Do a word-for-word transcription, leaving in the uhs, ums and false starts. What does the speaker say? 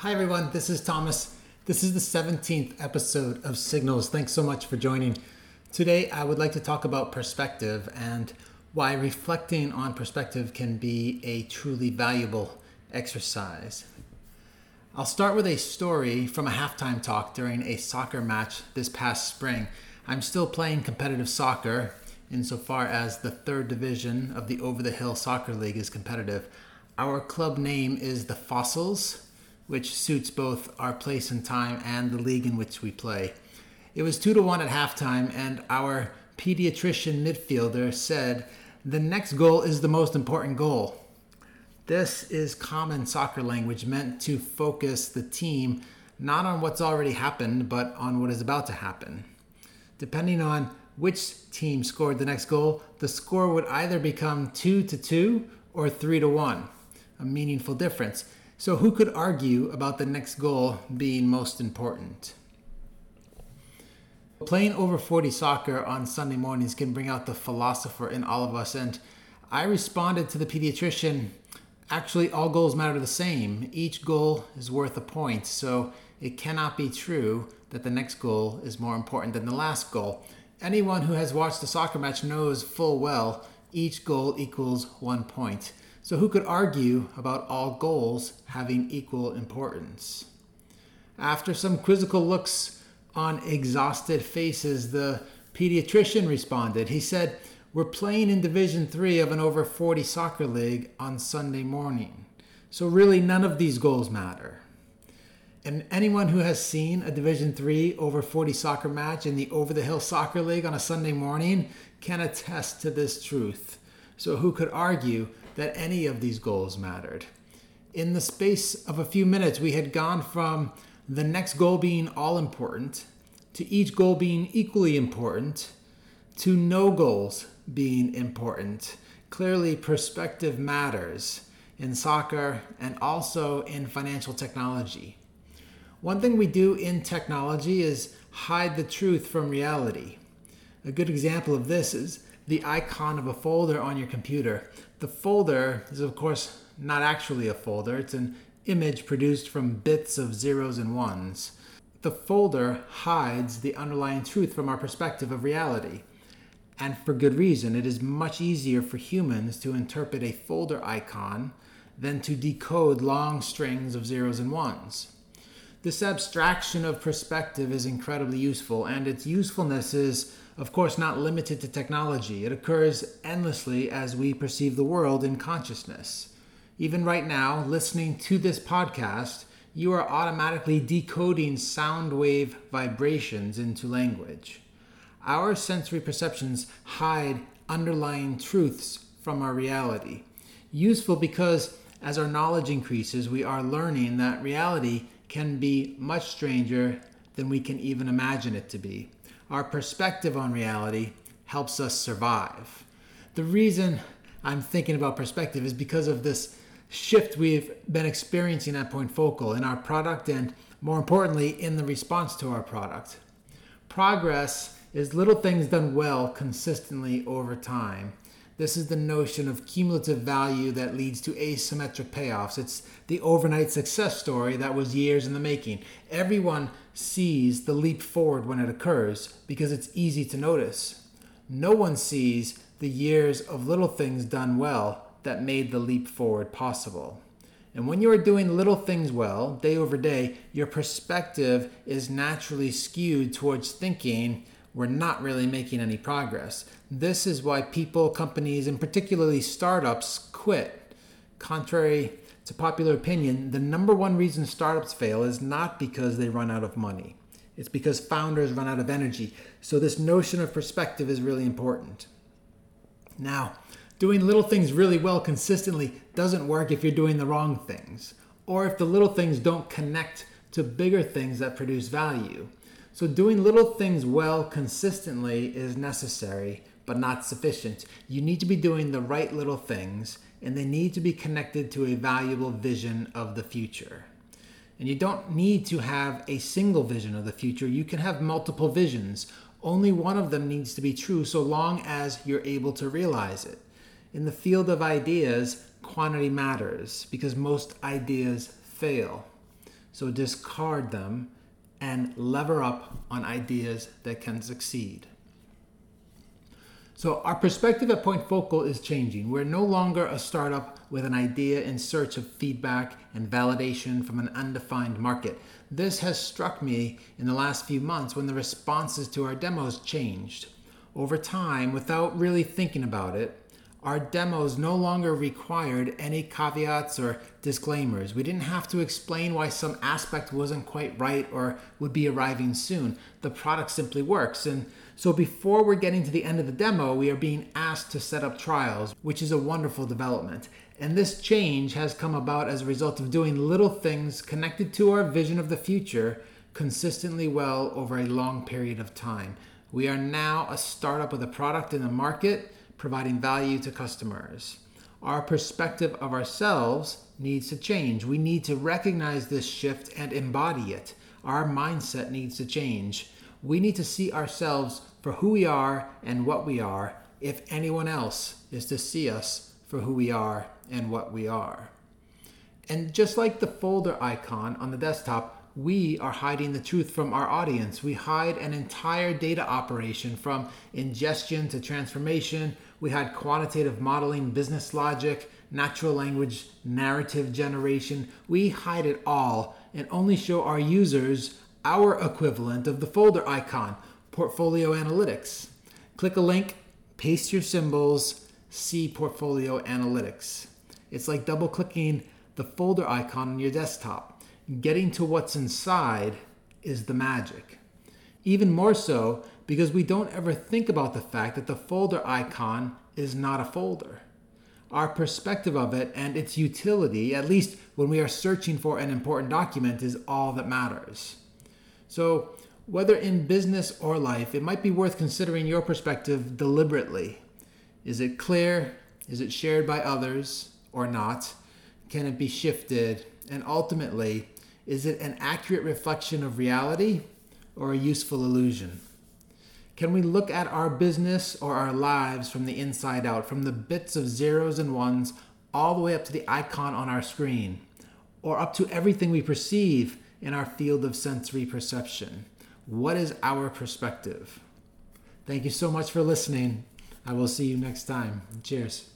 Hi everyone, this is Thomas. This is the seventeenth episode of Signals. Thanks so much for joining. Today I would like to talk about perspective and why reflecting on perspective can be a truly valuable exercise. I'll start with a story from a halftime talk during a soccer match this past spring. I'm still playing competitive soccer insofar as the third division of the Over the Hill Soccer League is competitive. Our club name is the Fossils, which suits both our place and time and the league in which we play. It was two to one at halftime, and our pediatrician midfielder said, "The next goal is the most important goal." This is common soccer language meant to focus the team not on what's already happened, but on what is about to happen. Depending on which team scored the next goal, the score would either become two to two or three to one, a meaningful difference. So who could argue about the next goal being most important? Playing over forty soccer on Sunday mornings can bring out the philosopher in all of us, and I responded to the pediatrician, actually all goals matter the same. Each goal is worth a point, so it cannot be true that the next goal is more important than the last goal. Anyone who has watched a soccer match knows full well each goal equals one point. So who could argue about all goals having equal importance? After some quizzical looks on exhausted faces, the pediatrician responded. He said, "We're playing in Division three of an over forty soccer league on Sunday morning. So really none of these goals matter." And anyone who has seen a Division three over forty soccer match in the Over the Hill Soccer League on a Sunday morning can attest to this truth. So who could argue that any of these goals mattered? In the space of a few minutes, we had gone from the next goal being all important to each goal being equally important to no goals being important. Clearly, perspective matters in soccer and also in financial technology. One thing we do in technology is hide the truth from reality. A good example of this is the icon of a folder on your computer. The folder is, of course, not actually a folder. It's an image produced from bits of zeros and ones. The folder hides the underlying truth from our perspective of reality. And for good reason. It is much easier for humans to interpret a folder icon than to decode long strings of zeros and ones. This abstraction of perspective is incredibly useful, and its usefulness is, of course, not limited to technology. It occurs endlessly as we perceive the world in consciousness. Even right now, listening to this podcast, you are automatically decoding sound wave vibrations into language. Our sensory perceptions hide underlying truths from our reality. Useful because as our knowledge increases, we are learning that reality can be much stranger than we can even imagine it to be. Our perspective on reality helps us survive. The reason I'm thinking about perspective is because of this shift we've been experiencing at Point Focal in our product and, more importantly, in the response to our product. Progress is little things done well consistently over time. This is the notion of cumulative value that leads to asymmetric payoffs. It's the overnight success story that was years in the making. Everyone sees the leap forward when it occurs because it's easy to notice. No one sees the years of little things done well that made the leap forward possible. And when you are doing little things well, day over day, your perspective is naturally skewed towards thinking, we're not really making any progress. This is why people, companies, and particularly startups quit. Contrary to popular opinion, the number one reason startups fail is not because they run out of money. It's because founders run out of energy. So this notion of perspective is really important. Now, doing little things really well consistently doesn't work if you're doing the wrong things, or if the little things don't connect to bigger things that produce value. So doing little things well consistently is necessary, but not sufficient. You need to be doing the right little things, and they need to be connected to a valuable vision of the future. And you don't need to have a single vision of the future. You can have multiple visions. Only one of them needs to be true so long as you're able to realize it. In the field of ideas, quantity matters because most ideas fail. So discard them and lever up on ideas that can succeed. So our perspective at Point Focal is changing. We're no longer a startup with an idea in search of feedback and validation from an undefined market. This has struck me in the last few months when the responses to our demos changed. Over time, without really thinking about it, our demos no longer required any caveats or disclaimers. We didn't have to explain why some aspect wasn't quite right or would be arriving soon. The product simply works. And so before we're getting to the end of the demo, we are being asked to set up trials, which is a wonderful development. And this change has come about as a result of doing little things connected to our vision of the future consistently well over a long period of time. We are now a startup with a product in the market, providing value to customers. Our perspective of ourselves needs to change. We need to recognize this shift and embody it. Our mindset needs to change. We need to see ourselves for who we are and what we are, if anyone else is to see us for who we are and what we are. And just like the folder icon on the desktop, we are hiding the truth from our audience. We hide an entire data operation from ingestion to transformation. We hide quantitative modeling, business logic, natural language, narrative generation. We hide it all and only show our users our equivalent of the folder icon, portfolio analytics. Click a link, paste your symbols, see portfolio analytics. It's like double clicking the folder icon on your desktop. Getting to what's inside is the magic. Even more so because we don't ever think about the fact that the folder icon is not a folder. Our perspective of it and its utility, at least when we are searching for an important document, is all that matters. So whether in business or life, it might be worth considering your perspective deliberately. Is it clear? Is it shared by others or not? Can it be shifted? And ultimately, is it an accurate reflection of reality or a useful illusion? Can we look at our business or our lives from the inside out, from the bits of zeros and ones all the way up to the icon on our screen, or up to everything we perceive in our field of sensory perception? What is our perspective? Thank you so much for listening. I will see you next time. Cheers.